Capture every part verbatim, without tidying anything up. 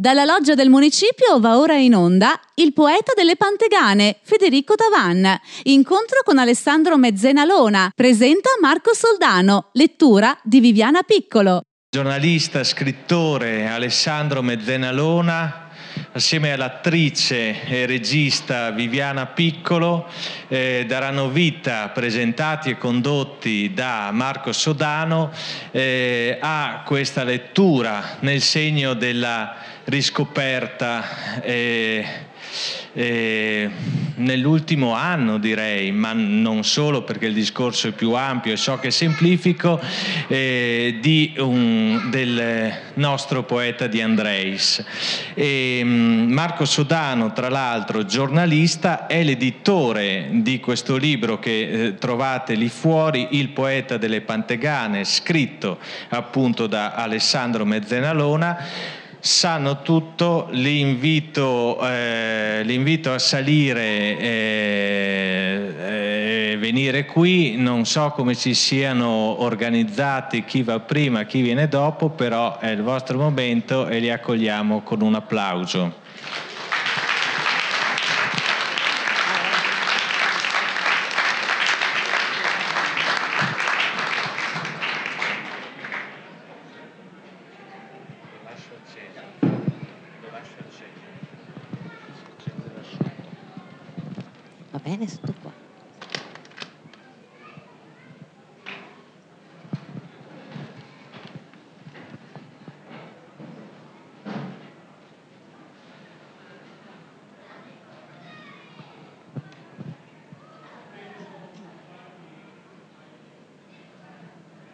Dalla loggia del municipio va ora in onda il poeta delle Pantegane, Federico Tavan. Incontro con Alessandro Mezzena Lona. Presenta Marco Sodano. Lettura di Viviana Piccolo. Giornalista, scrittore Alessandro Mezzena Lona, assieme all'attrice e regista Viviana Piccolo, eh, daranno vita, presentati e condotti da Marco Sodano, eh, a questa lettura nel segno della riscoperta eh, eh, nell'ultimo anno, direi, ma non solo, perché il discorso è più ampio e so che semplifico, eh, di un, del nostro poeta di Andreis. E, Marco Sodano, tra l'altro giornalista, è l'editore di questo libro che eh, trovate lì fuori, Il poeta delle Pantegane, scritto appunto da Alessandro Mezzena Lona. Sanno tutto, li invito, eh, li invito a salire e eh, eh, venire qui. Non so come ci siano organizzati, chi va prima, chi viene dopo, però è il vostro momento e li accogliamo con un applauso.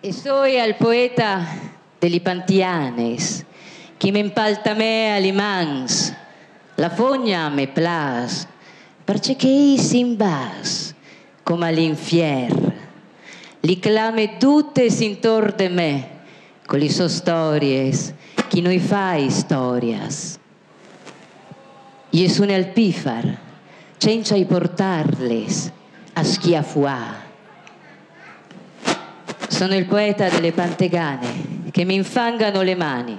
Soy al poeta de li Pantianes, qui m'empaltamè a li mans, la fogna me plas, perché che i s'imbas, come all'infier, li clame tutte s'intor de me, con li so stories, chi noi fai storias. Jesune al pifar, cencia i portarles, a schiafuà. Sono il poeta delle Pantegane che mi infangano le mani.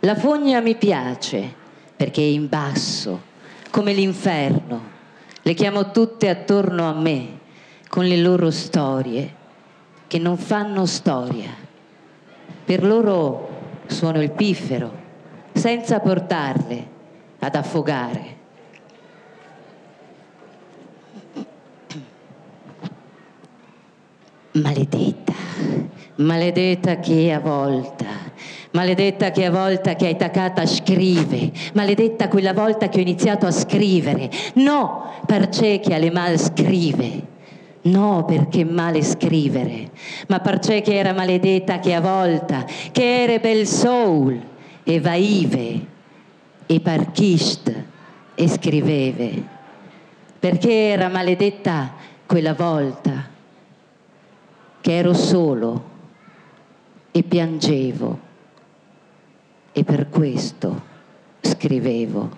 La fogna mi piace perché è in basso, come l'inferno. Le chiamo tutte attorno a me con le loro storie che non fanno storia. Per loro suono il piffero senza portarle ad affogare. Maledetta, maledetta che a volta, maledetta che a volta che hai taccata scrive, maledetta quella volta che ho iniziato a scrivere, no perché che alle mal scrive, no perché male scrivere, ma perché che era maledetta che a volta, che era bel soul e vaive e parchist e scriveve, perché era maledetta quella volta che ero solo e piangevo e per questo scrivevo.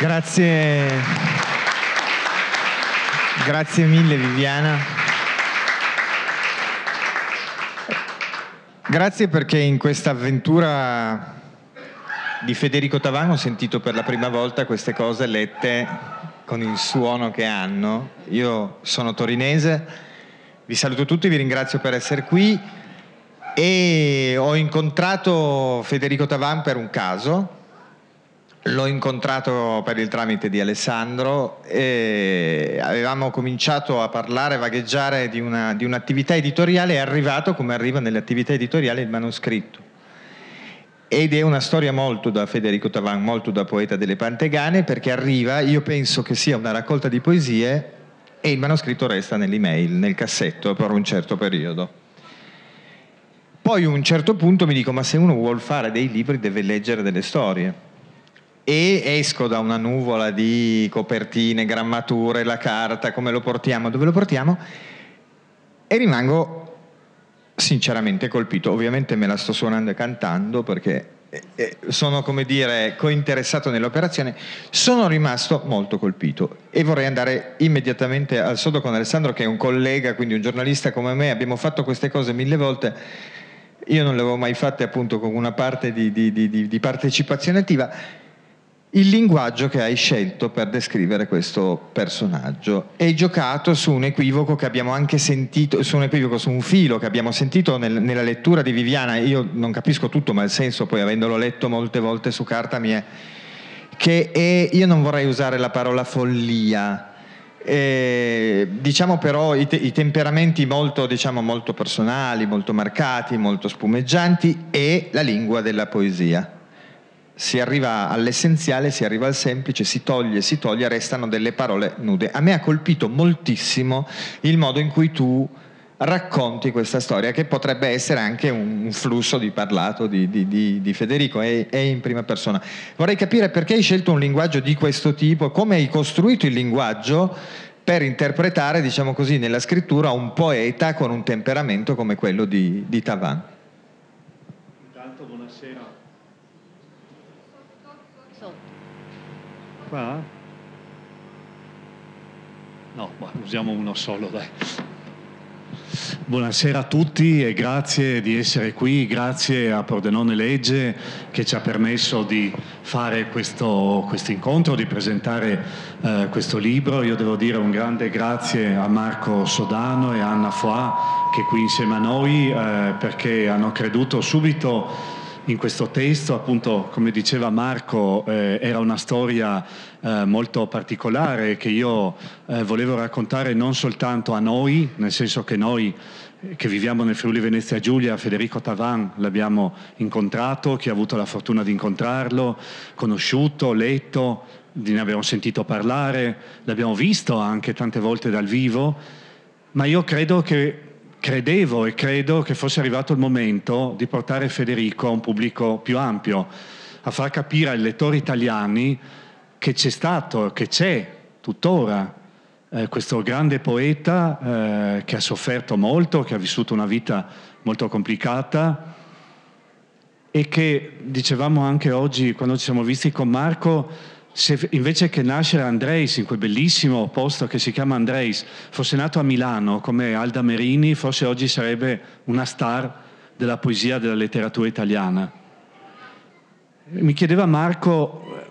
Grazie, grazie mille Viviana. Grazie perché in questa avventura di Federico Tavan ho sentito per la prima volta queste cose lette con il suono che hanno. Io sono torinese, vi saluto tutti, vi ringrazio per essere qui e ho incontrato Federico Tavan per un caso, l'ho incontrato per il tramite di Alessandro e avevamo cominciato a parlare, a vagheggiare di una, di un'attività editoriale e è arrivato, come arriva nelle attività editoriali, il manoscritto. Ed è una storia molto da Federico Tavan, molto da poeta delle Pantegane, perché arriva, io penso che sia una raccolta di poesie e il manoscritto resta nell'email, nel cassetto per un certo periodo. Poi a un certo punto mi dico, ma se uno vuol fare dei libri deve leggere delle storie. E esco da una nuvola di copertine, grammature, la carta, come lo portiamo, dove lo portiamo, e rimango sinceramente colpito. Ovviamente me la sto suonando e cantando perché sono, come dire, cointeressato nell'operazione. Sono rimasto molto colpito e vorrei andare immediatamente al sodo con Alessandro, che è un collega, quindi un giornalista come me. Abbiamo fatto queste cose mille volte io non l'avevo mai fatta, appunto, con una parte di, di, di, di partecipazione attiva. Il linguaggio che hai scelto per descrivere questo personaggio è giocato su un equivoco che abbiamo anche sentito, su un equivoco, su un filo che abbiamo sentito nel, nella lettura di Viviana. Io non capisco tutto, ma il senso, poi avendolo letto molte volte su carta, mi è che è, io non vorrei usare la parola follia, eh, diciamo, però i, te, i temperamenti molto, diciamo, molto personali, molto marcati, molto spumeggianti, e la lingua della poesia. Si arriva all'essenziale, si arriva al semplice, si toglie, si toglie, restano delle parole nude. A me ha colpito moltissimo il modo in cui tu racconti questa storia, che potrebbe essere anche un flusso di parlato di, di, di, di Federico, è, è in prima persona. Vorrei capire perché hai scelto un linguaggio di questo tipo, come hai costruito il linguaggio per interpretare, diciamo così, nella scrittura un poeta con un temperamento come quello di, di Tavan. Intanto, buonasera. Qua? No, ma usiamo uno solo, dai. Buonasera a tutti e grazie di essere qui, grazie a Pordenone Legge che ci ha permesso di fare questo, questo incontro, di presentare eh, questo libro. Io devo dire un grande grazie a Marco Sodano e Anna Foà, che è qui insieme a noi, eh, perché hanno creduto subito in questo testo. Appunto, come diceva Marco, eh, era una storia eh, molto particolare che io eh, volevo raccontare non soltanto a noi, nel senso che noi eh, che viviamo nel Friuli Venezia Giulia, Federico Tavan l'abbiamo incontrato, chi ha avuto la fortuna di incontrarlo, conosciuto, letto, ne abbiamo sentito parlare, l'abbiamo visto anche tante volte dal vivo, ma io credo che Credevo e credo che fosse arrivato il momento di portare Federico a un pubblico più ampio, a far capire ai lettori italiani che c'è stato, che c'è tuttora eh, questo grande poeta eh, che ha sofferto molto, che ha vissuto una vita molto complicata e che, dicevamo anche oggi quando ci siamo visti con Marco, se invece che nascere a Andreis, in quel bellissimo posto che si chiama Andreis, fosse nato a Milano come Alda Merini, forse oggi sarebbe una star della poesia e della letteratura italiana. Mi chiedeva Marco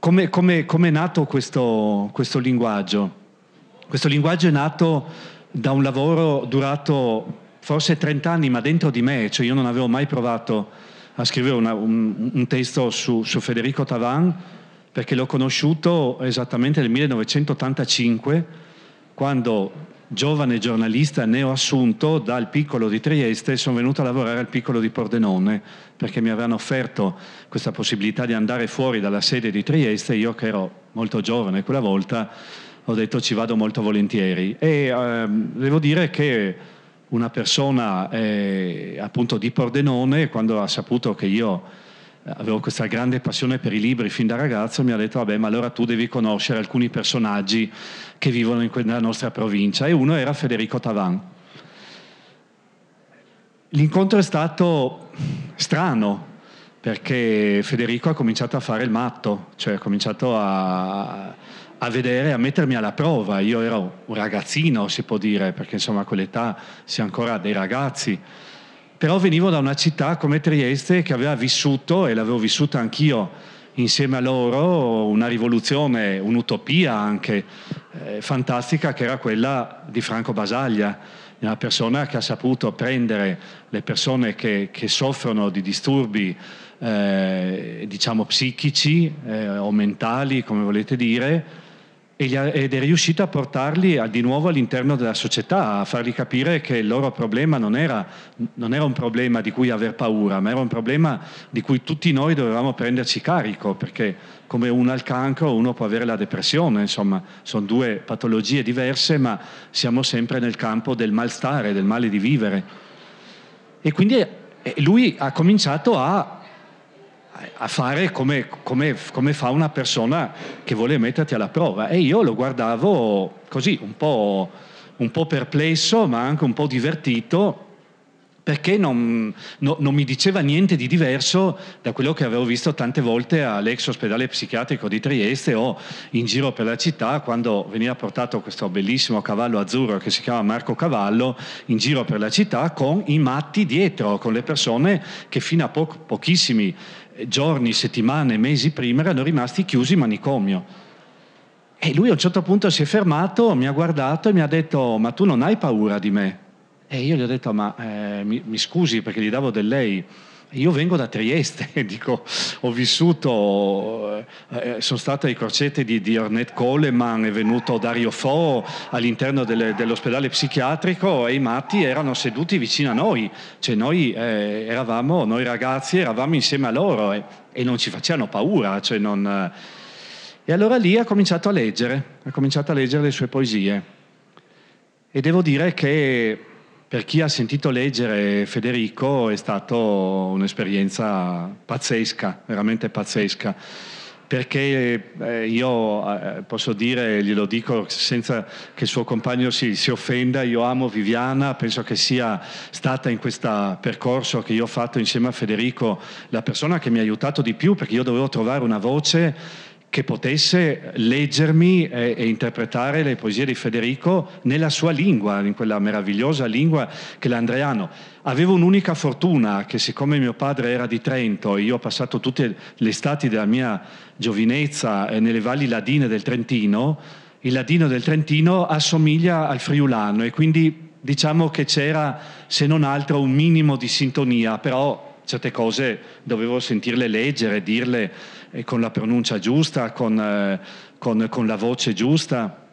come, come, come è nato questo, questo linguaggio. Questo linguaggio è nato da un lavoro durato forse trent'anni, ma dentro di me, cioè io non avevo mai provato a scrivere una, un, un testo su, su Federico Tavan, perché l'ho conosciuto esattamente nel millenovecentottantacinque, quando, giovane giornalista neoassunto dal Piccolo di Trieste, sono venuto a lavorare al Piccolo di Pordenone, perché mi avevano offerto questa possibilità di andare fuori dalla sede di Trieste. Io, che ero molto giovane quella volta, ho detto ci vado molto volentieri. E ehm, devo dire che una persona eh, appunto di Pordenone, quando ha saputo che io avevo questa grande passione per i libri fin da ragazzo, mi ha detto vabbè, ma allora tu devi conoscere alcuni personaggi che vivono in nella nostra provincia, e uno era Federico Tavan. L'incontro è stato strano, perché Federico ha cominciato a fare il matto, cioè ha cominciato a, a vedere, a mettermi alla prova. Io ero un ragazzino, si può dire, perché insomma a quell'età si è ancora dei ragazzi, però venivo da una città come Trieste che aveva vissuto, e l'avevo vissuta anch'io insieme a loro, una rivoluzione, un'utopia anche eh, fantastica, che era quella di Franco Basaglia, una persona che ha saputo prendere le persone che, che soffrono di disturbi eh, diciamo psichici eh, o mentali, come volete dire, ed è riuscito a portarli di nuovo all'interno della società, a fargli capire che il loro problema non era, non era un problema di cui aver paura, ma era un problema di cui tutti noi dovevamo prenderci carico, perché come uno ha il cancro, uno può avere la depressione, insomma, sono due patologie diverse, ma siamo sempre nel campo del malstare, del male di vivere. E quindi lui ha cominciato a a fare come, come, come fa una persona che vuole metterti alla prova, e io lo guardavo così un po', un po' perplesso, ma anche un po' divertito, perché non, no, non mi diceva niente di diverso da quello che avevo visto tante volte all'ex ospedale psichiatrico di Trieste o in giro per la città, quando veniva portato questo bellissimo cavallo azzurro che si chiama Marco Cavallo in giro per la città con i matti dietro, con le persone che fino a po- pochissimi giorni, settimane, mesi prima erano rimasti chiusi in manicomio. E lui a un certo punto si è fermato, mi ha guardato e mi ha detto: ma tu non hai paura di me? E io gli ho detto: ma eh, mi, mi scusi, perché gli davo del lei, io vengo da Trieste, dico, ho vissuto, eh, sono stato ai croceti di, di Ornette Coleman, è venuto Dario Fo all'interno delle, dell'ospedale psichiatrico e i matti erano seduti vicino a noi, cioè noi eh, eravamo, noi ragazzi eravamo insieme a loro e, e non ci facevano paura, cioè non... E allora lì ha cominciato a leggere, ha cominciato a leggere le sue poesie. E devo dire che per chi ha sentito leggere Federico è stata un'esperienza pazzesca, veramente pazzesca. Perché eh, io eh, posso dire, glielo dico senza che il suo compagno si, si offenda, io amo Viviana, penso che sia stata in questo percorso che io ho fatto insieme a Federico la persona che mi ha aiutato di più, perché io dovevo trovare una voce che potesse leggermi e, e interpretare le poesie di Federico nella sua lingua, in quella meravigliosa lingua che è l'andreano. Avevo un'unica fortuna, che siccome mio padre era di Trento e io ho passato tutte le estati della mia giovinezza nelle valli ladine del Trentino, il ladino del Trentino assomiglia al friulano e quindi diciamo che c'era, se non altro, un minimo di sintonia, però certe cose dovevo sentirle leggere, dirle eh, con la pronuncia giusta, con, eh, con, con la voce giusta.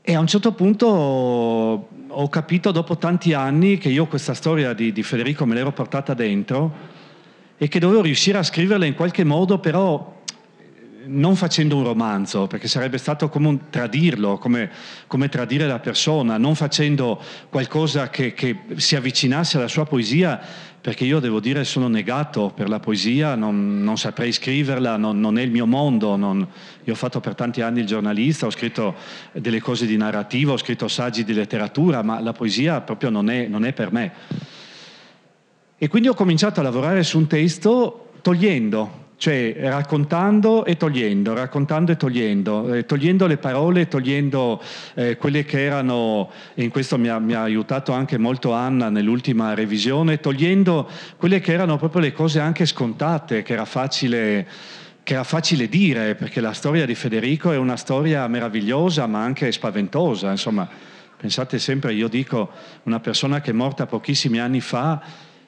E a un certo punto ho capito, dopo tanti anni, che io questa storia di, di Federico me l'ero portata dentro e che dovevo riuscire a scriverla in qualche modo, però non facendo un romanzo, perché sarebbe stato come un tradirlo, come, come tradire la persona, non facendo qualcosa che, che si avvicinasse alla sua poesia, perché io devo dire sono negato per la poesia, non, non saprei scriverla, non, non è il mio mondo. Non... Io ho fatto per tanti anni il giornalista, ho scritto delle cose di narrativa, ho scritto saggi di letteratura, ma la poesia proprio non è, non è per me. E quindi ho cominciato a lavorare su un testo togliendo, cioè raccontando e togliendo, raccontando e togliendo, eh, togliendo le parole, togliendo eh, quelle che erano, e in questo mi ha, mi ha aiutato anche molto Anna nell'ultima revisione, togliendo quelle che erano proprio le cose anche scontate, che era facile, che era facile dire, perché la storia di Federico è una storia meravigliosa ma anche spaventosa, insomma, pensate sempre, io dico, una persona che è morta pochissimi anni fa,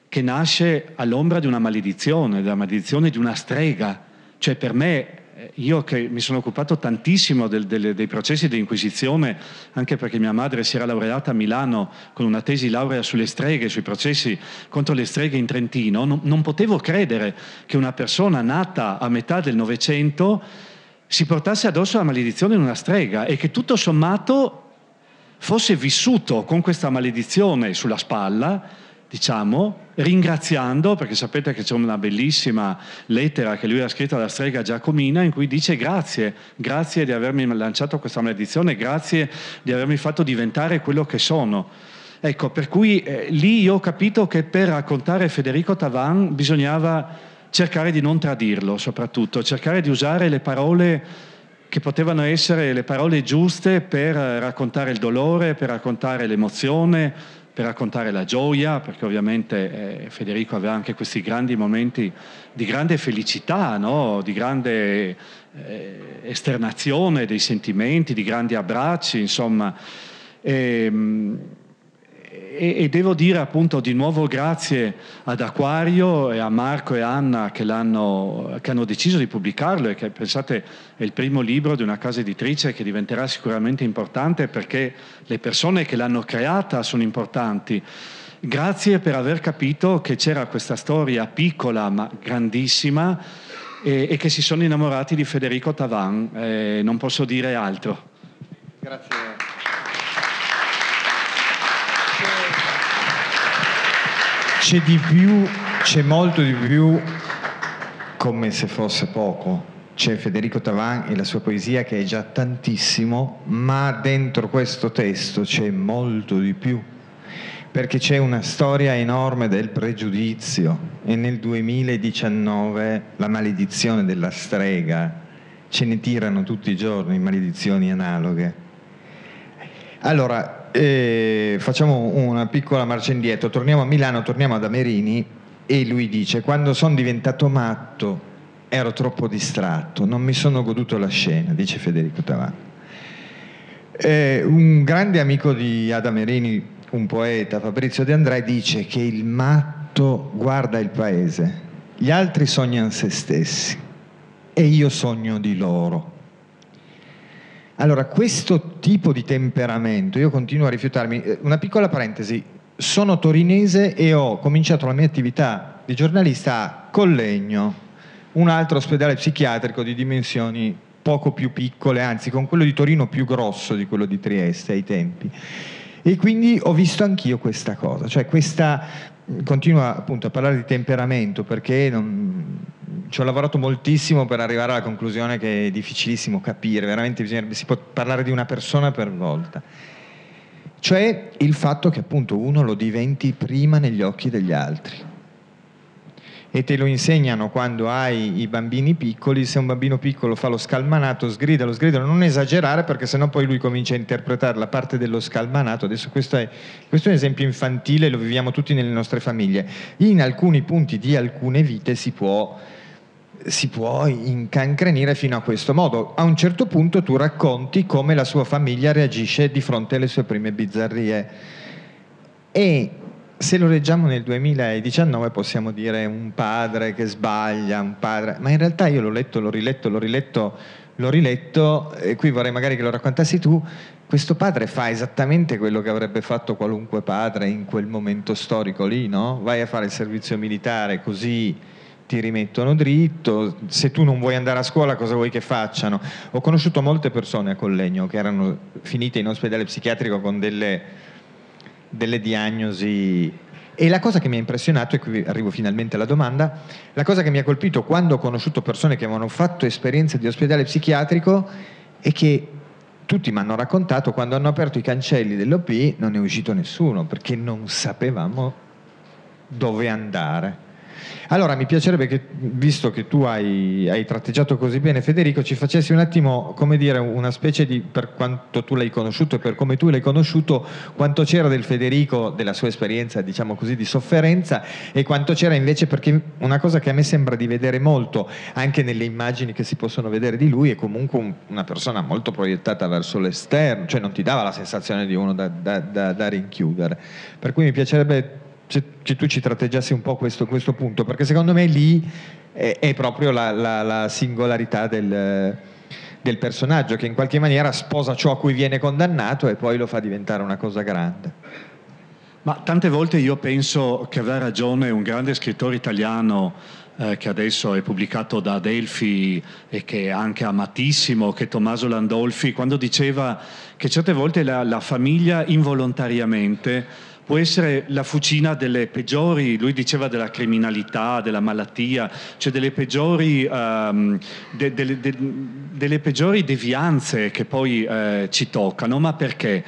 che nasce all'ombra di una maledizione, della maledizione di una strega. Cioè per me, io che mi sono occupato tantissimo del, del, dei processi di inquisizione, anche perché mia madre si era laureata a Milano con una tesi laurea sulle streghe, sui processi contro le streghe in Trentino, non, non potevo credere che una persona nata a metà del Novecento si portasse addosso la maledizione di una strega e che tutto sommato fosse vissuto con questa maledizione sulla spalla, diciamo, ringraziando, perché sapete che c'è una bellissima lettera che lui ha scritto alla strega Giacomina in cui dice: grazie, grazie di avermi lanciato questa maledizione, grazie di avermi fatto diventare quello che sono. Ecco, per cui eh, lì io ho capito che per raccontare Federico Tavan bisognava cercare di non tradirlo, soprattutto cercare di usare le parole che potevano essere le parole giuste per raccontare il dolore, per raccontare l'emozione, per raccontare la gioia, perché ovviamente eh, Federico aveva anche questi grandi momenti di grande felicità, no? Di grande eh, esternazione dei sentimenti, di grandi abbracci, insomma. E, e, e devo dire appunto di nuovo grazie ad Acquario e a Marco e Anna che, l'hanno, che hanno deciso di pubblicarlo e che, pensate, è il primo libro di una casa editrice che diventerà sicuramente importante, perché le persone che l'hanno creata sono importanti. Grazie per aver capito che c'era questa storia piccola ma grandissima e, e che si sono innamorati di Federico Tavan. Eh, non posso dire altro. Grazie. C'è di più, c'è molto di più, come se fosse poco. C'è Federico Tavan e la sua poesia, che è già tantissimo, ma dentro questo testo c'è molto di più. perché c'è una storia enorme del pregiudizio e nel duemiladiciannove la maledizione della strega, ce ne tirano tutti i giorni maledizioni analoghe. Allora, eh, facciamo una piccola marcia indietro, torniamo a Milano, torniamo ad Amerini, e lui dice: quando sono diventato matto ero troppo distratto, non mi sono goduto la scena, dice Federico Tavan. Eh, un grande amico di Alda Merini, un poeta, Fabrizio De André, dice che il matto guarda il paese, gli altri sognano se stessi e io sogno di loro. Allora, questo tipo di temperamento, io continuo a rifiutarmi. Una piccola parentesi, sono torinese e ho cominciato la mia attività di giornalista a Collegno, un altro ospedale psichiatrico di dimensioni poco più piccole, anzi con quello di Torino più grosso di quello di Trieste ai tempi. E quindi ho visto anch'io questa cosa, cioè questa, continuo appunto a parlare di temperamento perché non, ci ho lavorato moltissimo per arrivare alla conclusione che è difficilissimo capire, veramente bisogna, si può parlare di una persona per volta. Cioè il fatto che appunto uno lo diventi prima negli occhi degli altri. E te lo insegnano quando hai i bambini piccoli: se un bambino piccolo fa lo scalmanato, sgridalo, sgridalo, non esagerare, perché sennò poi lui comincia a interpretare la parte dello scalmanato. Adesso questo è, questo è un esempio infantile, lo viviamo tutti nelle nostre famiglie. In alcuni punti di alcune vite si può, si può incancrenire fino a questo modo. A un certo punto tu racconti come la sua famiglia reagisce di fronte alle sue prime bizzarrie, e se lo leggiamo nel duemiladiciannove possiamo dire un padre che sbaglia, un padre, ma in realtà io l'ho letto, l'ho riletto, l'ho riletto, l'ho riletto, e qui vorrei magari che lo raccontassi tu. Questo padre fa esattamente quello che avrebbe fatto qualunque padre in quel momento storico lì, no? Vai a fare il servizio militare così ti rimettono dritto, se tu non vuoi andare a scuola cosa vuoi che facciano? Ho conosciuto molte persone a Collegno che erano finite in ospedale psichiatrico con delle... delle diagnosi, e la cosa che mi ha impressionato, e qui arrivo finalmente alla domanda, la cosa che mi ha colpito quando ho conosciuto persone che avevano fatto esperienze di ospedale psichiatrico è che tutti mi hanno raccontato quando hanno aperto i cancelli dell'O P non è uscito nessuno, perché non sapevamo dove andare. Allora mi piacerebbe che, visto che tu hai, hai tratteggiato così bene Federico, ci facessi un attimo, come dire, una specie di, per quanto tu l'hai conosciuto e per come tu l'hai conosciuto, quanto c'era del Federico, della sua esperienza diciamo così di sofferenza, e quanto c'era invece, perché una cosa che a me sembra di vedere molto anche nelle immagini che si possono vedere di lui, è comunque un, una persona molto proiettata verso l'esterno, cioè non ti dava la sensazione di uno da, da, da, da rinchiudere, per cui mi piacerebbe se tu ci tratteggiassi un po' questo, questo punto, perché secondo me lì è, è proprio la, la, la singolarità del, del personaggio, che in qualche maniera sposa ciò a cui viene condannato e poi lo fa diventare una cosa grande. Ma tante volte io penso che avrà ragione un grande scrittore italiano eh, che adesso è pubblicato da Adelphi e che è anche amatissimo, che è Tommaso Landolfi, quando diceva che certe volte la, la famiglia involontariamente può essere la fucina delle peggiori, lui diceva, della criminalità, della malattia, cioè delle peggiori, um, de, de, de, delle peggiori devianze che poi eh, ci toccano. Ma perché?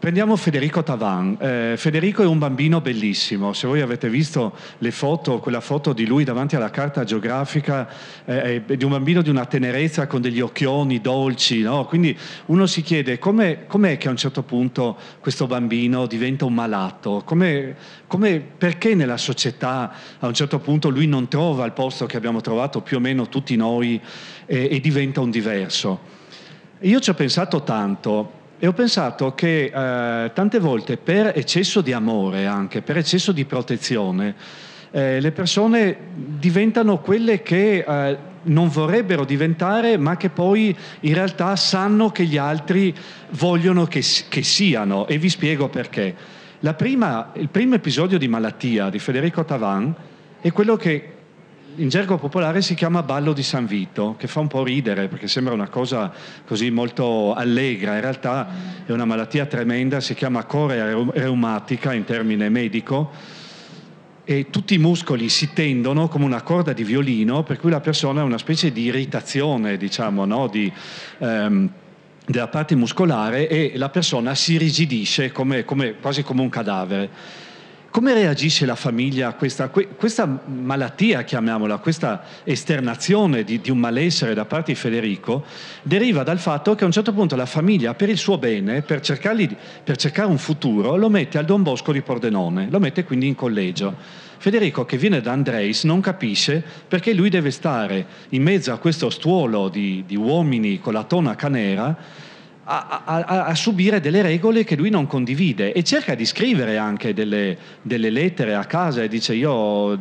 Prendiamo Federico Tavan. Eh, Federico è un bambino bellissimo. Se voi avete visto le foto, quella foto di lui davanti alla carta geografica, eh, è di un bambino di una tenerezza, con degli occhioni dolci, no? Quindi uno si chiede com'è, com'è che a un certo punto questo bambino diventa un malato? Com'è, com'è, perché nella società a un certo punto lui non trova il posto che abbiamo trovato più o meno tutti noi eh, e diventa un diverso? Io ci ho pensato tanto. E ho pensato che eh, tante volte per eccesso di amore, anche per eccesso di protezione, eh, le persone diventano quelle che eh, non vorrebbero diventare, ma che poi in realtà sanno che gli altri vogliono che, che siano. E vi spiego perché. La prima, il primo episodio di malattia di Federico Tavan è quello che in gergo popolare si chiama ballo di San Vito, che fa un po' ridere perché sembra una cosa così molto allegra, in realtà è una malattia tremenda, si chiama corea reumatica in termine medico, e tutti i muscoli si tendono come una corda di violino, per cui la persona ha una specie di irritazione, diciamo, no? di, ehm, della parte muscolare e la persona si irrigidisce come, come, quasi come un cadavere. Come reagisce la famiglia a questa, questa malattia, chiamiamola, questa esternazione di, di un malessere da parte di Federico? Deriva dal fatto che a un certo punto la famiglia, per il suo bene, per, per cercare un futuro, lo mette al Don Bosco di Pordenone, lo mette quindi in collegio. Federico, che viene da Andreis, non capisce perché lui deve stare in mezzo a questo stuolo di, di uomini con la tonaca nera, A, a, a subire delle regole che lui non condivide, e cerca di scrivere anche delle, delle lettere a casa e dice io,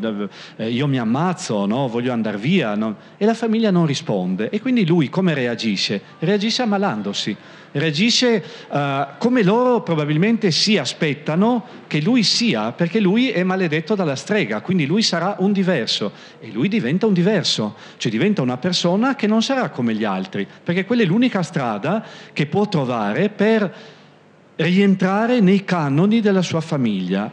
io mi ammazzo, no? Voglio andare via, no? E la famiglia non risponde, e quindi lui come reagisce? Reagisce ammalandosi, reagisce uh, come loro probabilmente si aspettano che lui sia, perché lui è maledetto dalla strega, quindi lui sarà un diverso, e lui diventa un diverso, cioè diventa una persona che non sarà come gli altri, perché quella è l'unica strada che può trovare per rientrare nei canoni della sua famiglia.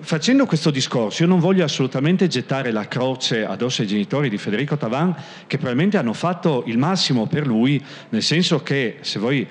Facendo questo discorso, io non voglio assolutamente gettare la croce addosso ai genitori di Federico Tavan, che probabilmente hanno fatto il massimo per lui, nel senso che, se voi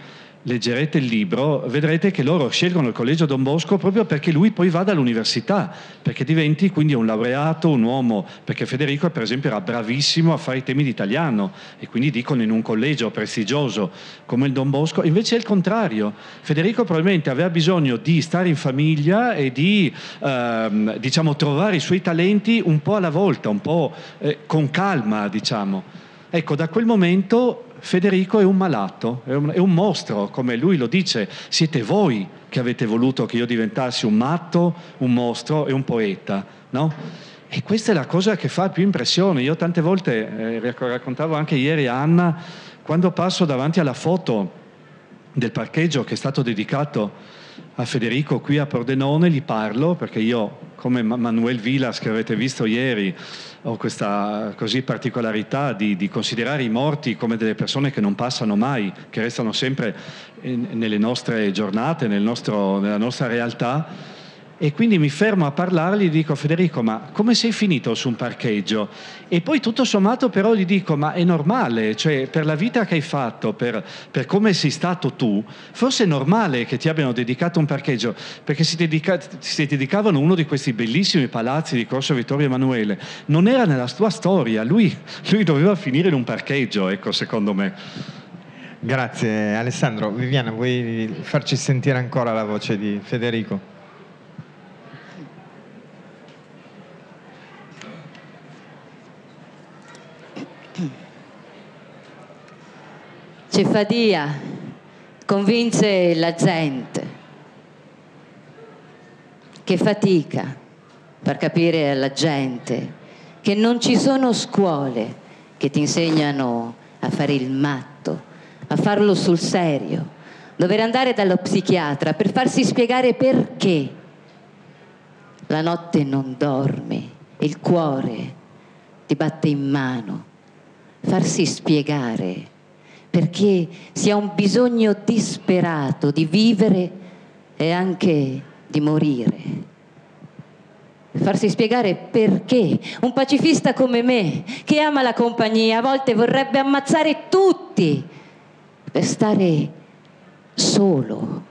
leggerete il libro, vedrete che loro scelgono il collegio Don Bosco proprio perché lui poi vada all'università, perché diventi quindi un laureato, un uomo, perché Federico per esempio era bravissimo a fare i temi di italiano, e quindi dicono in un collegio prestigioso come il Don Bosco. Invece è il contrario, Federico probabilmente aveva bisogno di stare in famiglia e di ehm, diciamo trovare i suoi talenti un po' alla volta, un po' eh, con calma, diciamo. Ecco, da quel momento Federico è un malato, è un, è un mostro, come lui lo dice. Siete voi che avete voluto che io diventassi un matto, un mostro e un poeta, no? E questa è la cosa che fa più impressione. Io tante volte, eh, raccontavo anche ieri a Anna, quando passo davanti alla foto del parcheggio che è stato dedicato a Federico qui a Pordenone, gli parlo, perché io, come Manuel Vilas che avete visto ieri, ho questa così particolarità di, di considerare i morti come delle persone che non passano mai, che restano sempre nelle nostre giornate, nel nostro, nella nostra realtà. E quindi mi fermo a parlargli e dico: Federico, ma come sei finito su un parcheggio? E poi tutto sommato però gli dico: ma è normale, cioè per la vita che hai fatto, per, per come sei stato tu, forse è normale che ti abbiano dedicato un parcheggio, perché si, dedica, si dedicavano uno di questi bellissimi palazzi di Corso Vittorio Emanuele, non era nella tua storia, lui, lui doveva finire in un parcheggio, ecco, secondo me. Grazie Alessandro. Viviana, vuoi farci sentire ancora la voce di Federico? Cefadia, convince la gente che fatica per capire alla gente che non ci sono scuole che ti insegnano a fare il matto, a farlo sul serio, dover andare dallo psichiatra per farsi spiegare perché la notte non dorme, il cuore ti batte in mano, farsi spiegare perché si ha un bisogno disperato di vivere e anche di morire. Farsi spiegare perché un pacifista come me, che ama la compagnia, a volte vorrebbe ammazzare tutti per stare solo.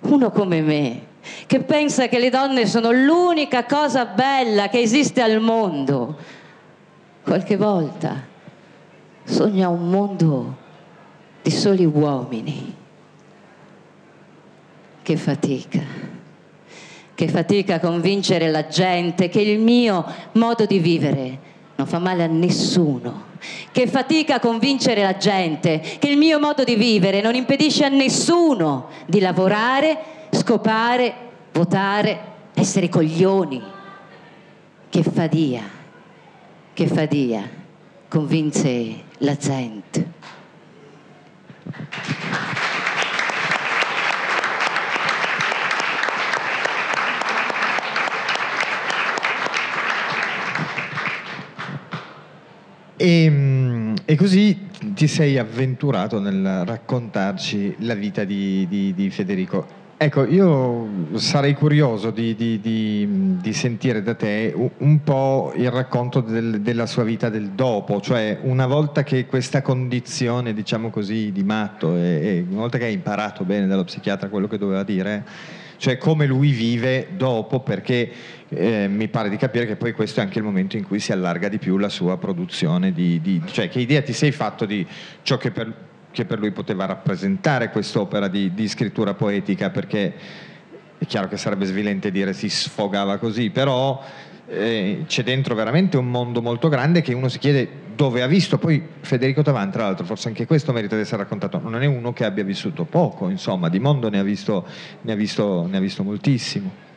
Uno come me, che pensa che le donne sono l'unica cosa bella che esiste al mondo, qualche volta sogna un mondo di soli uomini. Che fatica, che fatica a convincere la gente che il mio modo di vivere non fa male a nessuno. Che fatica a convincere la gente che il mio modo di vivere non impedisce a nessuno di lavorare, scopare, votare, essere coglioni. Che fadia, che fadia convince la gente. E, e così ti sei avventurato nel raccontarci la vita di, di, di Federico. Ecco, io sarei curioso di, di, di, di sentire da te un po' il racconto del, della sua vita del dopo, cioè una volta che questa condizione, diciamo così, di matto, e, e una volta che hai imparato bene dallo psichiatra quello che doveva dire, cioè come lui vive dopo, perché eh, mi pare di capire che poi questo è anche il momento in cui si allarga di più la sua produzione, di, di, cioè che idea ti sei fatto di ciò che per che per lui poteva rappresentare quest'opera di, di scrittura poetica, perché è chiaro che sarebbe svilente dire si sfogava così, però eh, c'è dentro veramente un mondo molto grande che uno si chiede dove ha visto. Poi Federico Tavan, tra l'altro, forse anche questo merita di essere raccontato, non è uno che abbia vissuto poco, insomma, di mondo ne ha visto, ne ha visto, ne ha visto moltissimo.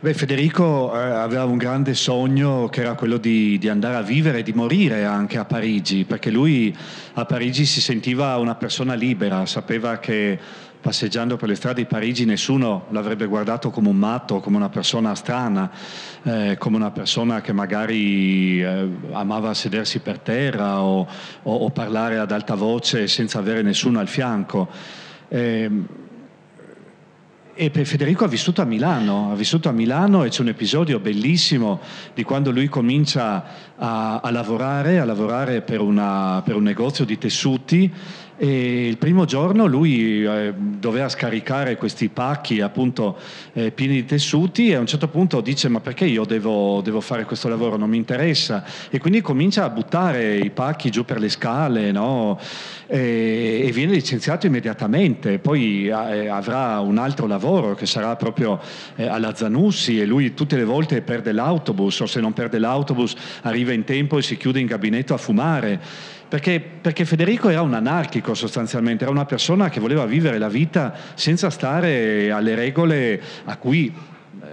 Beh, Federico eh, aveva un grande sogno che era quello di, di andare a vivere e di morire anche a Parigi, perché lui a Parigi si sentiva una persona libera, sapeva che passeggiando per le strade di Parigi nessuno l'avrebbe guardato come un matto, come una persona strana, eh, come una persona che magari eh, amava sedersi per terra o, o, o parlare ad alta voce senza avere nessuno al fianco. Eh, E Federico ha vissuto a Milano, ha vissuto a Milano e c'è un episodio bellissimo di quando lui comincia a, a lavorare, a lavorare per, una, per un negozio di tessuti, e il primo giorno lui eh, doveva scaricare questi pacchi appunto eh, pieni di tessuti, e a un certo punto dice: ma perché io devo, devo fare questo lavoro, non mi interessa, e quindi comincia a buttare i pacchi giù per le scale, no? e, e viene licenziato immediatamente. Poi eh, avrà un altro lavoro che sarà proprio eh, alla Zanussi, e lui tutte le volte perde l'autobus, o se non perde l'autobus arriva in tempo e si chiude in gabinetto a fumare. Perché, perché Federico era un anarchico sostanzialmente, era una persona che voleva vivere la vita senza stare alle regole a cui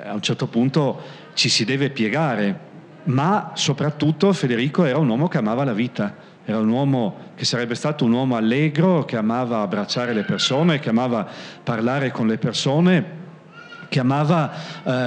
a un certo punto ci si deve piegare, ma soprattutto Federico era un uomo che amava la vita, era un uomo che sarebbe stato un uomo allegro, che amava abbracciare le persone, che amava parlare con le persone, che amava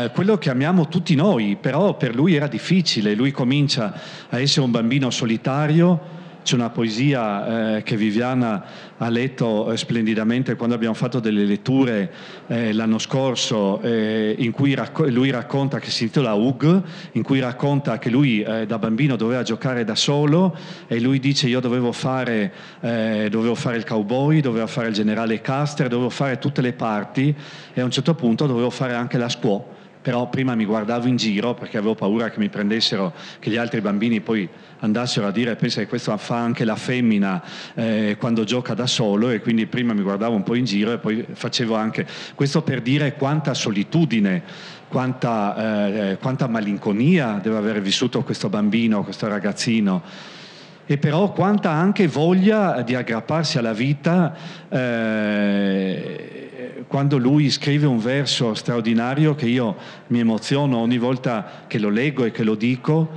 eh, quello che amiamo tutti noi, però per lui era difficile. Lui comincia a essere un bambino solitario. C'è una poesia eh, che Viviana ha letto eh, splendidamente quando abbiamo fatto delle letture eh, l'anno scorso, eh, in cui racco- lui racconta, che si intitola Hug, in cui racconta che lui eh, da bambino doveva giocare da solo, e lui dice: io dovevo fare, eh, dovevo fare il cowboy, dovevo fare il generale Custer, dovevo fare tutte le parti, e a un certo punto dovevo fare anche la scuola. Però prima mi guardavo in giro perché avevo paura che mi prendessero, che gli altri bambini poi andassero a dire: pensa che questo fa anche la femmina eh, quando gioca da solo. E quindi prima mi guardavo un po' in giro e poi facevo anche questo, per dire quanta solitudine, quanta, eh, quanta malinconia deve aver vissuto questo bambino, questo ragazzino, e però quanta anche voglia di aggrapparsi alla vita. eh, Quando lui scrive un verso straordinario che io mi emoziono ogni volta che lo leggo e che lo dico,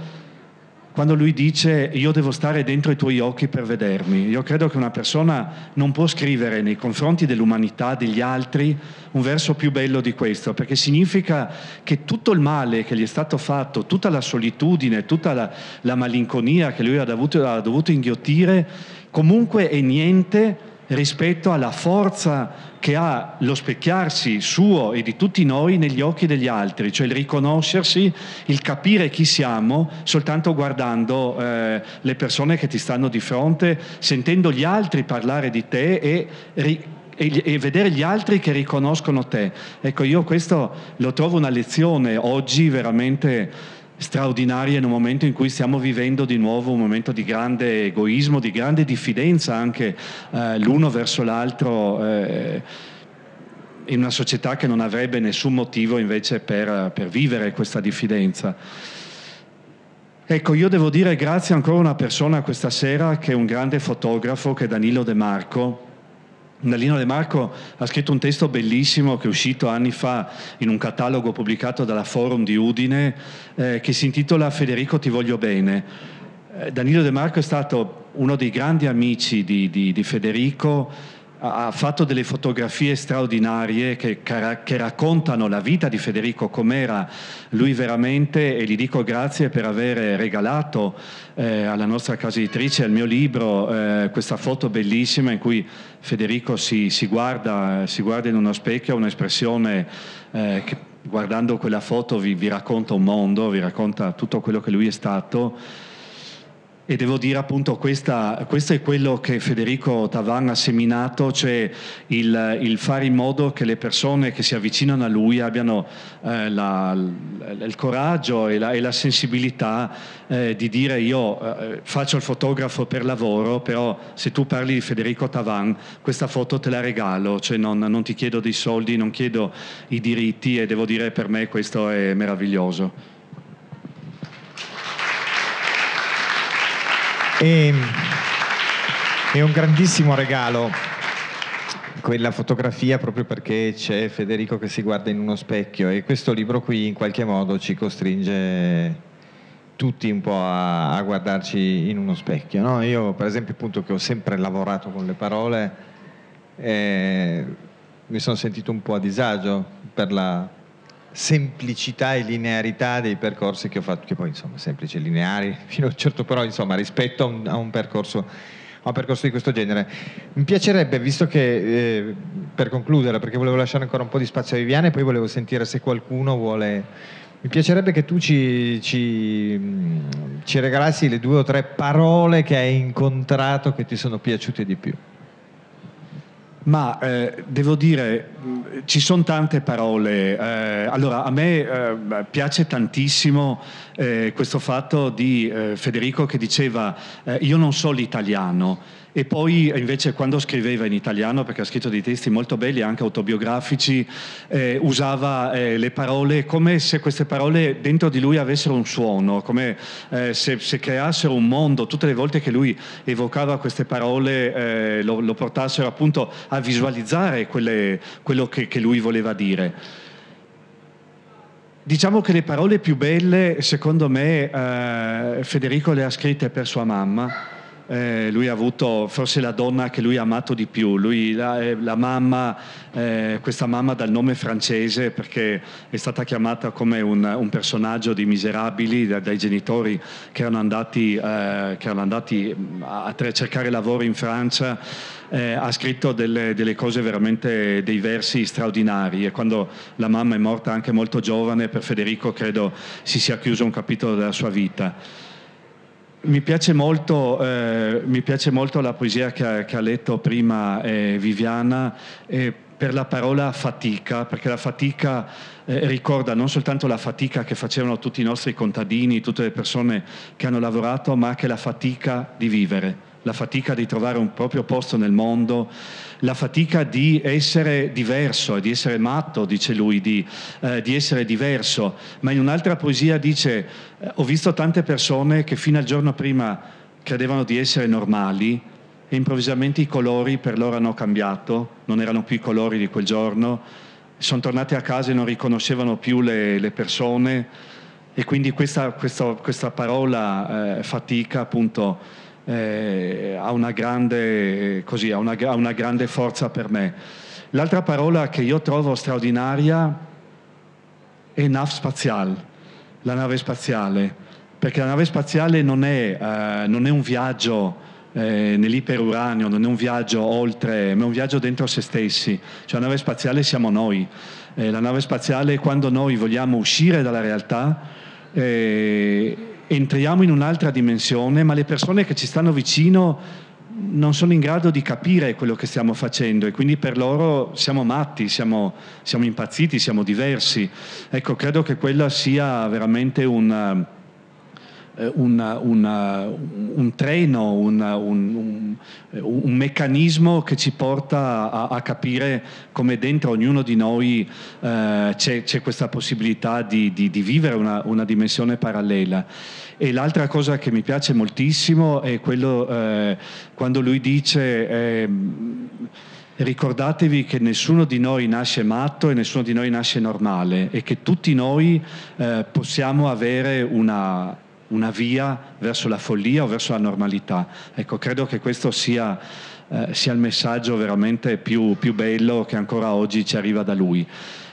quando lui dice: io devo stare dentro i tuoi occhi per vedermi. Io credo che una persona non può scrivere nei confronti dell'umanità, degli altri, un verso più bello di questo, perché significa che tutto il male che gli è stato fatto, tutta la solitudine, tutta la, la malinconia che lui ha dovuto, ha dovuto inghiottire, comunque è niente rispetto alla forza che ha lo specchiarsi suo e di tutti noi negli occhi degli altri, cioè il riconoscersi, il capire chi siamo soltanto guardando eh, le persone che ti stanno di fronte, sentendo gli altri parlare di te e, ri- e, e vedere gli altri che riconoscono te. Ecco, io questo lo trovo una lezione oggi veramente straordinaria, in un momento in cui stiamo vivendo di nuovo un momento di grande egoismo, di grande diffidenza anche eh, l'uno verso l'altro, eh, in una società che non avrebbe nessun motivo invece per, per vivere questa diffidenza. Ecco, io devo dire grazie ancora a una persona questa sera che è un grande fotografo, che è Danilo De Marco. Danilo De Marco ha scritto un testo bellissimo che è uscito anni fa in un catalogo pubblicato dalla Forum di Udine, eh, che si intitola Federico ti voglio bene. eh, Danilo De Marco è stato uno dei grandi amici di, di, di Federico, ha fatto delle fotografie straordinarie che, che raccontano la vita di Federico, com'era lui veramente, e gli dico grazie per aver regalato eh, alla nostra casa editrice, al mio libro, eh, questa foto bellissima in cui Federico si, si, guarda, si guarda in uno specchio, un'espressione eh, che guardando quella foto vi, vi racconta un mondo, vi racconta tutto quello che lui è stato. E devo dire appunto questa, questo è quello che Federico Tavan ha seminato, cioè il, il fare in modo che le persone che si avvicinano a lui abbiano eh, la, il coraggio e la, e la sensibilità eh, di dire io eh, faccio il fotografo per lavoro, però se tu parli di Federico Tavan questa foto te la regalo, cioè non, non ti chiedo dei soldi, non chiedo i diritti, e devo dire per me questo è meraviglioso. E, è un grandissimo regalo quella fotografia, proprio perché c'è Federico che si guarda in uno specchio, e questo libro qui in qualche modo ci costringe tutti un po' a, a guardarci in uno specchio, no? Io per esempio, appunto, che ho sempre lavorato con le parole, eh, mi sono sentito un po' a disagio per la semplicità e linearità dei percorsi che ho fatto, che poi insomma semplici e lineari fino a un certo, però insomma rispetto a un, a un percorso a un percorso di questo genere. Mi piacerebbe, visto che eh, per concludere, perché volevo lasciare ancora un po' di spazio a Viviana e poi volevo sentire se qualcuno vuole, mi piacerebbe che tu ci, ci, ci regalassi le due o tre parole che hai incontrato che ti sono piaciute di più. Ma eh, devo dire, ci sono tante parole. Eh, allora, a me eh, piace tantissimo eh, questo fatto di eh, Federico che diceva eh, io non so l'italiano. E poi invece quando scriveva in italiano, perché ha scritto dei testi molto belli anche autobiografici, eh, usava eh, le parole come se queste parole dentro di lui avessero un suono, come eh, se, se creassero un mondo. Tutte le volte che lui evocava queste parole eh, lo, lo portassero appunto a visualizzare quelle, quello che, che lui voleva dire. Diciamo che le parole più belle secondo me eh, Federico le ha scritte per sua mamma. Eh, lui ha avuto forse la donna che lui ha amato di più, lui, la, la mamma, eh, questa mamma dal nome francese, perché è stata chiamata come un, un personaggio di Miserabili da, dai genitori che erano andati, eh, che erano andati a, a cercare lavoro in Francia. Eh, ha scritto delle, delle cose veramente, dei versi straordinari, e quando la mamma è morta anche molto giovane, per Federico credo si sia chiuso un capitolo della sua vita. Mi piace molto, eh, mi piace molto la poesia che ha, che ha letto prima eh, Viviana, eh, per la parola fatica, perché la fatica eh, ricorda non soltanto la fatica che facevano tutti i nostri contadini, tutte le persone che hanno lavorato, ma anche la fatica di vivere, la fatica di trovare un proprio posto nel mondo, la fatica di essere diverso, di essere matto, dice lui, di, eh, di essere diverso. Ma in un'altra poesia dice eh, ho visto tante persone che fino al giorno prima credevano di essere normali, e improvvisamente i colori per loro hanno cambiato, non erano più i colori di quel giorno, sono tornate a casa e non riconoscevano più le, le persone. E quindi questa, questa, questa parola eh, fatica appunto Eh, ha, una grande, così, ha, una, ha una grande forza per me. L'altra parola che io trovo straordinaria è nav spazial, la nave spaziale, perché la nave spaziale non è, eh, non è un viaggio eh, nell'iperuranio, non è un viaggio oltre, ma è un viaggio dentro se stessi. Cioè la nave spaziale siamo noi, eh, la nave spaziale è quando noi vogliamo uscire dalla realtà, eh, entriamo in un'altra dimensione, ma le persone che ci stanno vicino non sono in grado di capire quello che stiamo facendo, e quindi per loro siamo matti, siamo, siamo impazziti, siamo diversi. Ecco, credo che quella sia veramente un, un, un, un treno, un, un, un, un meccanismo che ci porta a, a capire come dentro ognuno di noi eh, c'è, c'è questa possibilità di, di, di vivere una, una dimensione parallela. E l'altra cosa che mi piace moltissimo è quello eh, quando lui dice eh, ricordatevi che nessuno di noi nasce matto e nessuno di noi nasce normale, e che tutti noi eh, possiamo avere una, una via verso la follia o verso la normalità. Ecco, credo che questo sia eh, sia il messaggio veramente più, più bello che ancora oggi ci arriva da lui.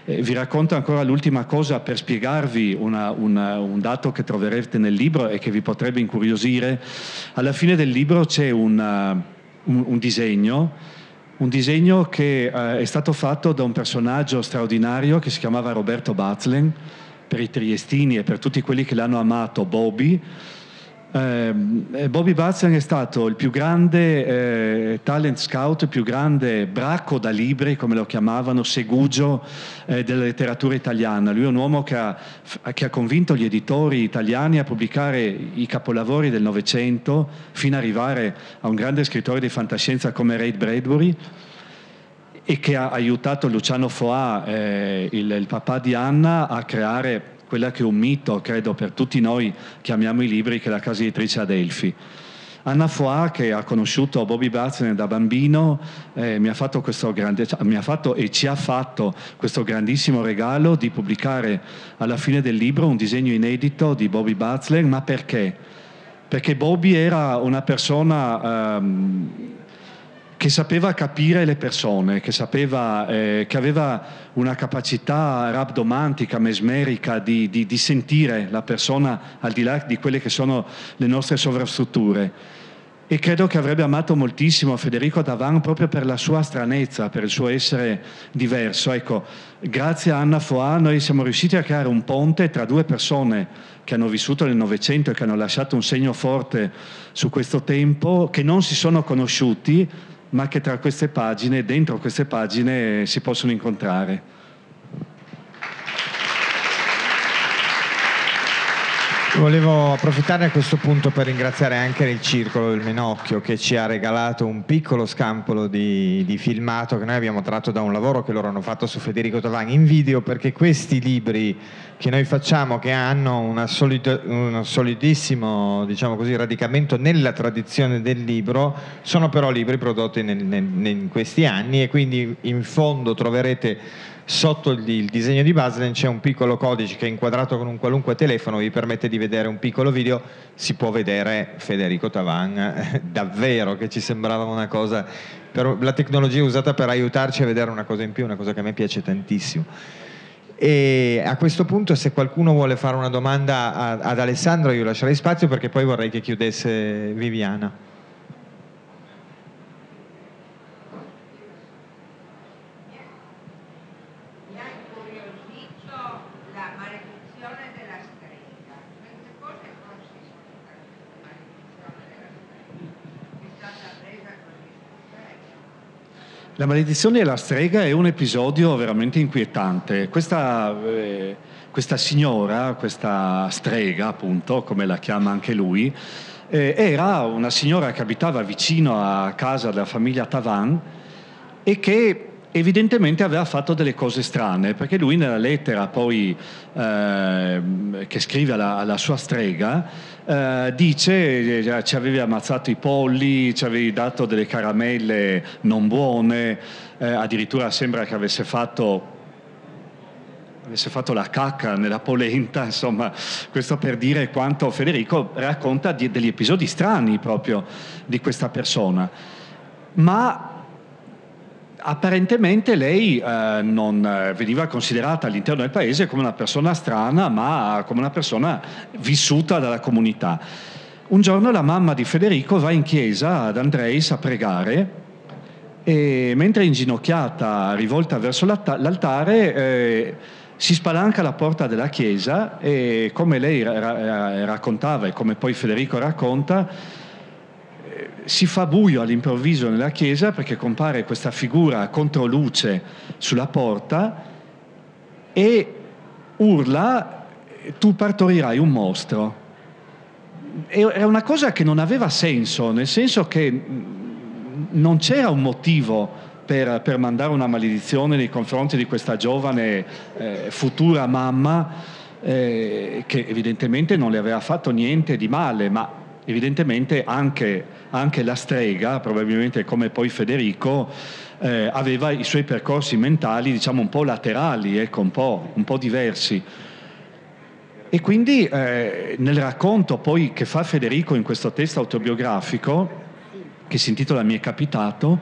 Eh, vi racconto ancora l'ultima cosa per spiegarvi una, una, un dato che troverete nel libro e che vi potrebbe incuriosire. Alla fine del libro c'è un, un, un disegno Un disegno che eh, è stato fatto da un personaggio straordinario che si chiamava Roberto Bazlen, per i triestini e per tutti quelli che l'hanno amato, Bobby. Eh, Bobby Bazlen è stato il più grande eh, talent scout, il più grande bracco da libri, come lo chiamavano, segugio eh, della letteratura italiana. Lui è un uomo che ha, che ha convinto gli editori italiani a pubblicare i capolavori del Novecento fino ad arrivare a un grande scrittore di fantascienza come Ray Bradbury, e che ha aiutato Luciano Foà, eh, il, il papà di Anna, a creare quella che è un mito, credo, per tutti noi che amiamo i libri, che è la casa editrice Adelphi. Anna Foà, che ha conosciuto Bobby Bazlen da bambino, eh, mi ha fatto questo grande, mi ha fatto e ci ha fatto questo grandissimo regalo di pubblicare alla fine del libro un disegno inedito di Bobby Bazlen. Ma perché? Perché Bobby era una persona ehm, che sapeva capire le persone, che sapeva, eh, che aveva una capacità rabdomantica, mesmerica di, di, di sentire la persona al di là di quelle che sono le nostre sovrastrutture. E credo che avrebbe amato moltissimo Federico Tavan proprio per la sua stranezza, per il suo essere diverso. Ecco, grazie a Anna Foà noi siamo riusciti a creare un ponte tra due persone che hanno vissuto nel Novecento e che hanno lasciato un segno forte su questo tempo, che non si sono conosciuti, ma che tra queste pagine, dentro queste pagine, si possono incontrare. Volevo approfittare a questo punto per ringraziare anche il Circolo del Menocchio, che ci ha regalato un piccolo scampolo di, di filmato che noi abbiamo tratto da un lavoro che loro hanno fatto su Federico Tavan in video, perché questi libri che noi facciamo, che hanno una solido, uno solidissimo, diciamo così, radicamento nella tradizione del libro, sono però libri prodotti nel, nel, in questi anni, e quindi in fondo troverete, sotto il, il disegno di Bazlen c'è un piccolo codice che, inquadrato con un qualunque telefono, vi permette di vedere un piccolo video. Si può vedere Federico Tavan, eh, davvero, che ci sembrava una cosa, per, la tecnologia usata per aiutarci a vedere una cosa in più, una cosa che a me piace tantissimo. E a questo punto, se qualcuno vuole fare una domanda a, ad Alessandro, io lascerei spazio, perché poi vorrei che chiudesse Viviana. La maledizione della strega è un episodio veramente inquietante. Questa, eh, questa signora, questa strega appunto, come la chiama anche lui, eh, era una signora che abitava vicino a casa della famiglia Tavan e che evidentemente aveva fatto delle cose strane, perché lui nella lettera poi eh, che scrive alla, alla sua strega eh, dice eh, ci avevi ammazzato i polli, ci avevi dato delle caramelle non buone, eh, addirittura sembra che avesse fatto avesse fatto la cacca nella polenta, insomma, questo per dire quanto Federico racconta di, degli episodi strani proprio di questa persona. Ma apparentemente lei eh, non veniva considerata all'interno del paese come una persona strana, ma come una persona vissuta dalla comunità. Un giorno la mamma di Federico va in chiesa ad Andreis a pregare e, mentre inginocchiata, rivolta verso l'altare, eh, si spalanca la porta della chiesa e, come lei ra raccontava e come poi Federico racconta, si fa buio all'improvviso nella chiesa, perché compare questa figura controluce sulla porta e urla: tu partorirai un mostro. È una cosa che non aveva senso, nel senso che non c'era un motivo per, per mandare una maledizione nei confronti di questa giovane eh, futura mamma, eh, che evidentemente non le aveva fatto niente di male, ma evidentemente anche, anche la strega, probabilmente come poi Federico, eh, aveva i suoi percorsi mentali, diciamo, un po' laterali, ecco, un po', un po' diversi. E quindi eh, nel racconto poi che fa Federico in questo testo autobiografico, che si intitola Mi è capitato,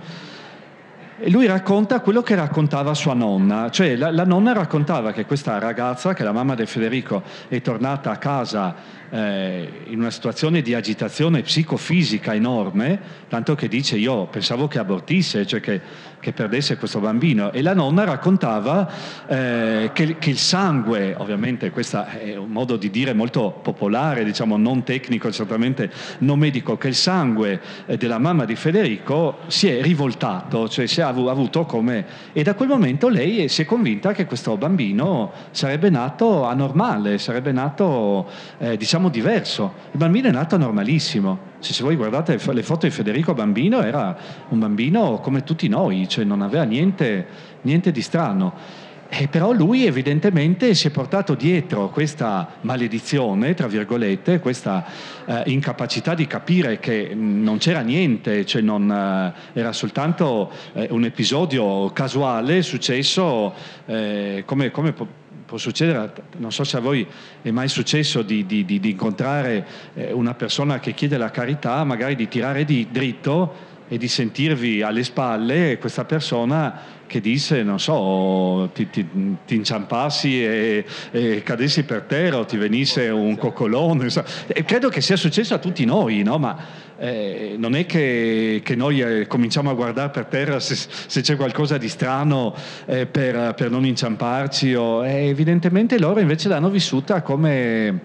e lui racconta quello che raccontava sua nonna, cioè la, la nonna raccontava che questa ragazza, che la mamma di Federico è tornata a casa eh, in una situazione di agitazione psicofisica enorme, tanto che dice io pensavo che abortisse, cioè che, che perdesse questo bambino, e la nonna raccontava eh, che, che il sangue, ovviamente questo è un modo di dire molto popolare, diciamo non tecnico, certamente non medico, che il sangue della mamma di Federico si è rivoltato, cioè si è avuto come, e da quel momento lei si è convinta che questo bambino sarebbe nato anormale, sarebbe nato eh, diciamo diverso. Il bambino è nato normalissimo. Se, se voi guardate le foto di Federico bambino, era un bambino come tutti noi, cioè non aveva niente, niente di strano. E però lui evidentemente si è portato dietro questa maledizione, tra virgolette, questa eh, incapacità di capire che non c'era niente, cioè non, eh, era soltanto eh, un episodio casuale successo eh, come, come po- può succedere, non so se a voi è mai successo di, di, di, di incontrare eh, una persona che chiede la carità, magari di tirare di dritto e di sentirvi alle spalle questa persona che disse, non so, ti, ti, ti inciampassi e, e cadessi per terra o ti venisse un coccolone. E credo che sia successo a tutti noi, no? Ma eh, non è che, che noi eh, cominciamo a guardare per terra se, se c'è qualcosa di strano eh, per, per non inciamparci. O, eh, evidentemente loro invece l'hanno vissuta come...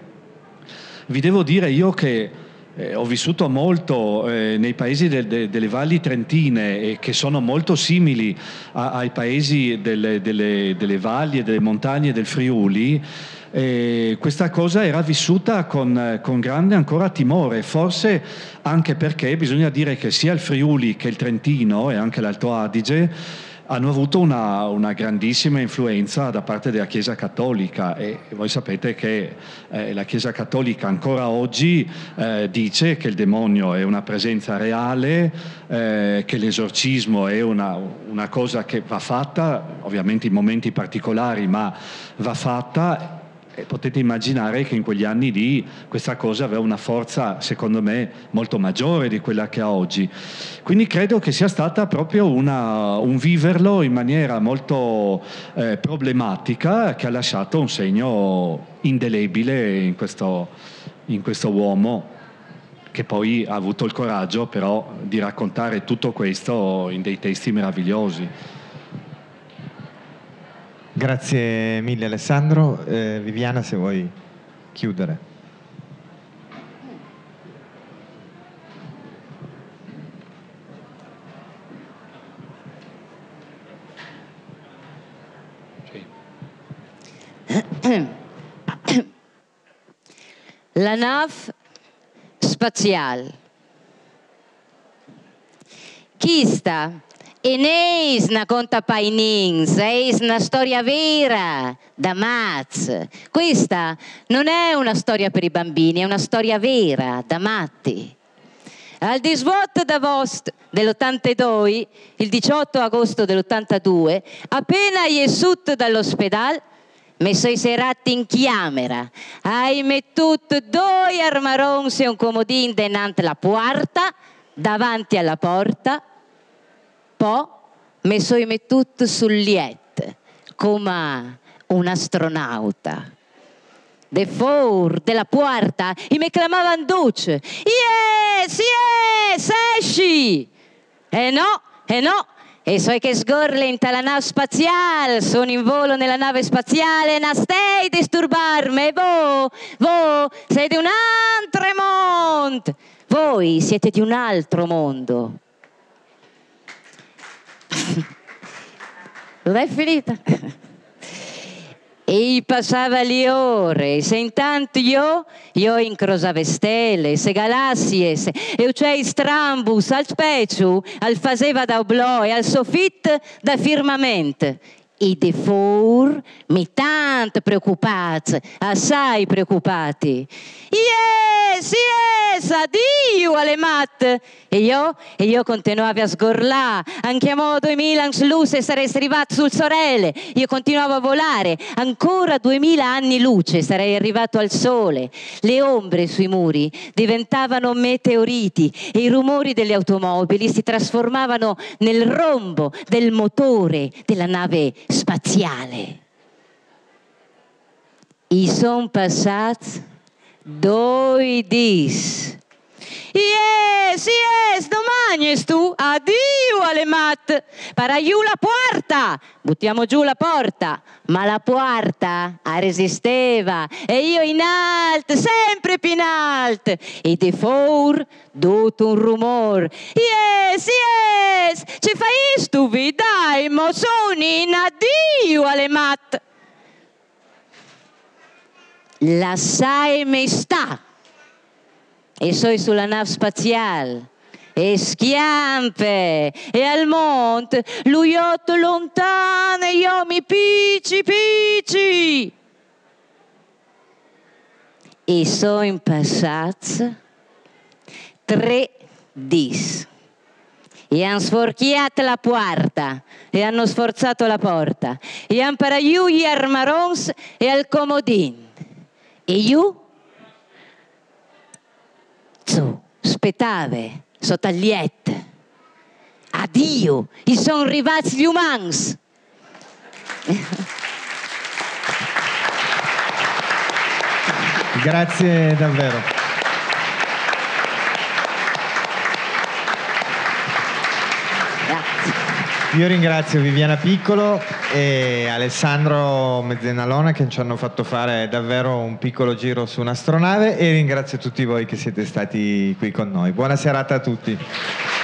Vi devo dire io che Eh, ho vissuto molto eh, nei paesi del, de, delle valli trentine eh, che sono molto simili a, ai paesi delle, delle, delle valli e delle montagne del Friuli. Eh, questa cosa era vissuta con, con grande ancora timore, forse anche perché bisogna dire che sia il Friuli che il Trentino e anche l'Alto Adige hanno avuto una, una grandissima influenza da parte della Chiesa Cattolica, e voi sapete che eh, la Chiesa Cattolica ancora oggi eh, dice che il demonio è una presenza reale, eh, che l'esorcismo è una, una cosa che va fatta, ovviamente in momenti particolari, ma va fatta. E potete immaginare che in quegli anni lì questa cosa aveva una forza, secondo me, molto maggiore di quella che ha oggi. Quindi credo che sia stata proprio una, un viverlo in maniera molto eh, problematica, che ha lasciato un segno indelebile in questo, in questo uomo, che poi ha avuto il coraggio però di raccontare tutto questo in dei testi meravigliosi. Grazie mille Alessandro. eh, Viviana, se vuoi chiudere. La nave spaziale. Chi sta? E neis na conta painins, eis na storia vera da Maz. Questa non è una storia per i bambini, è una storia vera da matti. Al disvuoto d'Avost dell'ottantadue, il diciotto agosto dell'ottantadue, appena Jesut dall'ospedale, mi sono serati in chiamera, hai mettuto due armarons e un comodino denante la porta, davanti alla porta. Poi mi sono mettuto sul liet come un astronauta. De fuori della porta e mi clamavano duce. Yes, yes, esci! E no, e no. E so che sgorle in tala nave spaziale, sono in volo nella nave spaziale, non stai disturbarmi, voi, voi siete un altro mondo. Voi siete di un altro mondo. L'hai finita? E passava le ore, se intanto io, io incrosavo stelle, se galassie, se, e c'è strambus al specchio, al faseva da oblò e al soffitto da firmamento. E di fuori mi tanto preoccupati, assai preoccupati. Yes, si es, addio alle matte. E io, e io continuavo a sgorlare, anche a modo duemila ans luce sarei arrivato sul sorelle, io continuavo a volare, ancora duemila anni luce sarei arrivato al sole. Le ombre sui muri diventavano meteoriti e i rumori delle automobili si trasformavano nel rombo del motore della nave spaziale. I son passati due dis. Yes, yes, domani es tu, addio alle mat, paraiù la porta, buttiamo giù la porta, ma la porta a resisteva, e io in alto, sempre più in alto, e di fuori tutto un rumor, yes, yes, ci fai stuvi, dai, mo sono in addio alle mat. La sai me sta e soi sulla nave spaziale e schiampe e al monte l'uiotto lontano e io mi pici pici e so in passato tre dis e hanno sforchiato la porta e hanno sforzato la porta e hanno paraiù gli armarons e al comodin. E io so, spettave sotto il liet. Addio, i sono arrivati gli umans. Grazie davvero. Grazie. Io ringrazio Viviana Piccolo e Alessandro Mezzena Lona che ci hanno fatto fare davvero un piccolo giro su un'astronave e ringrazio tutti voi che siete stati qui con noi. Buona serata a tutti.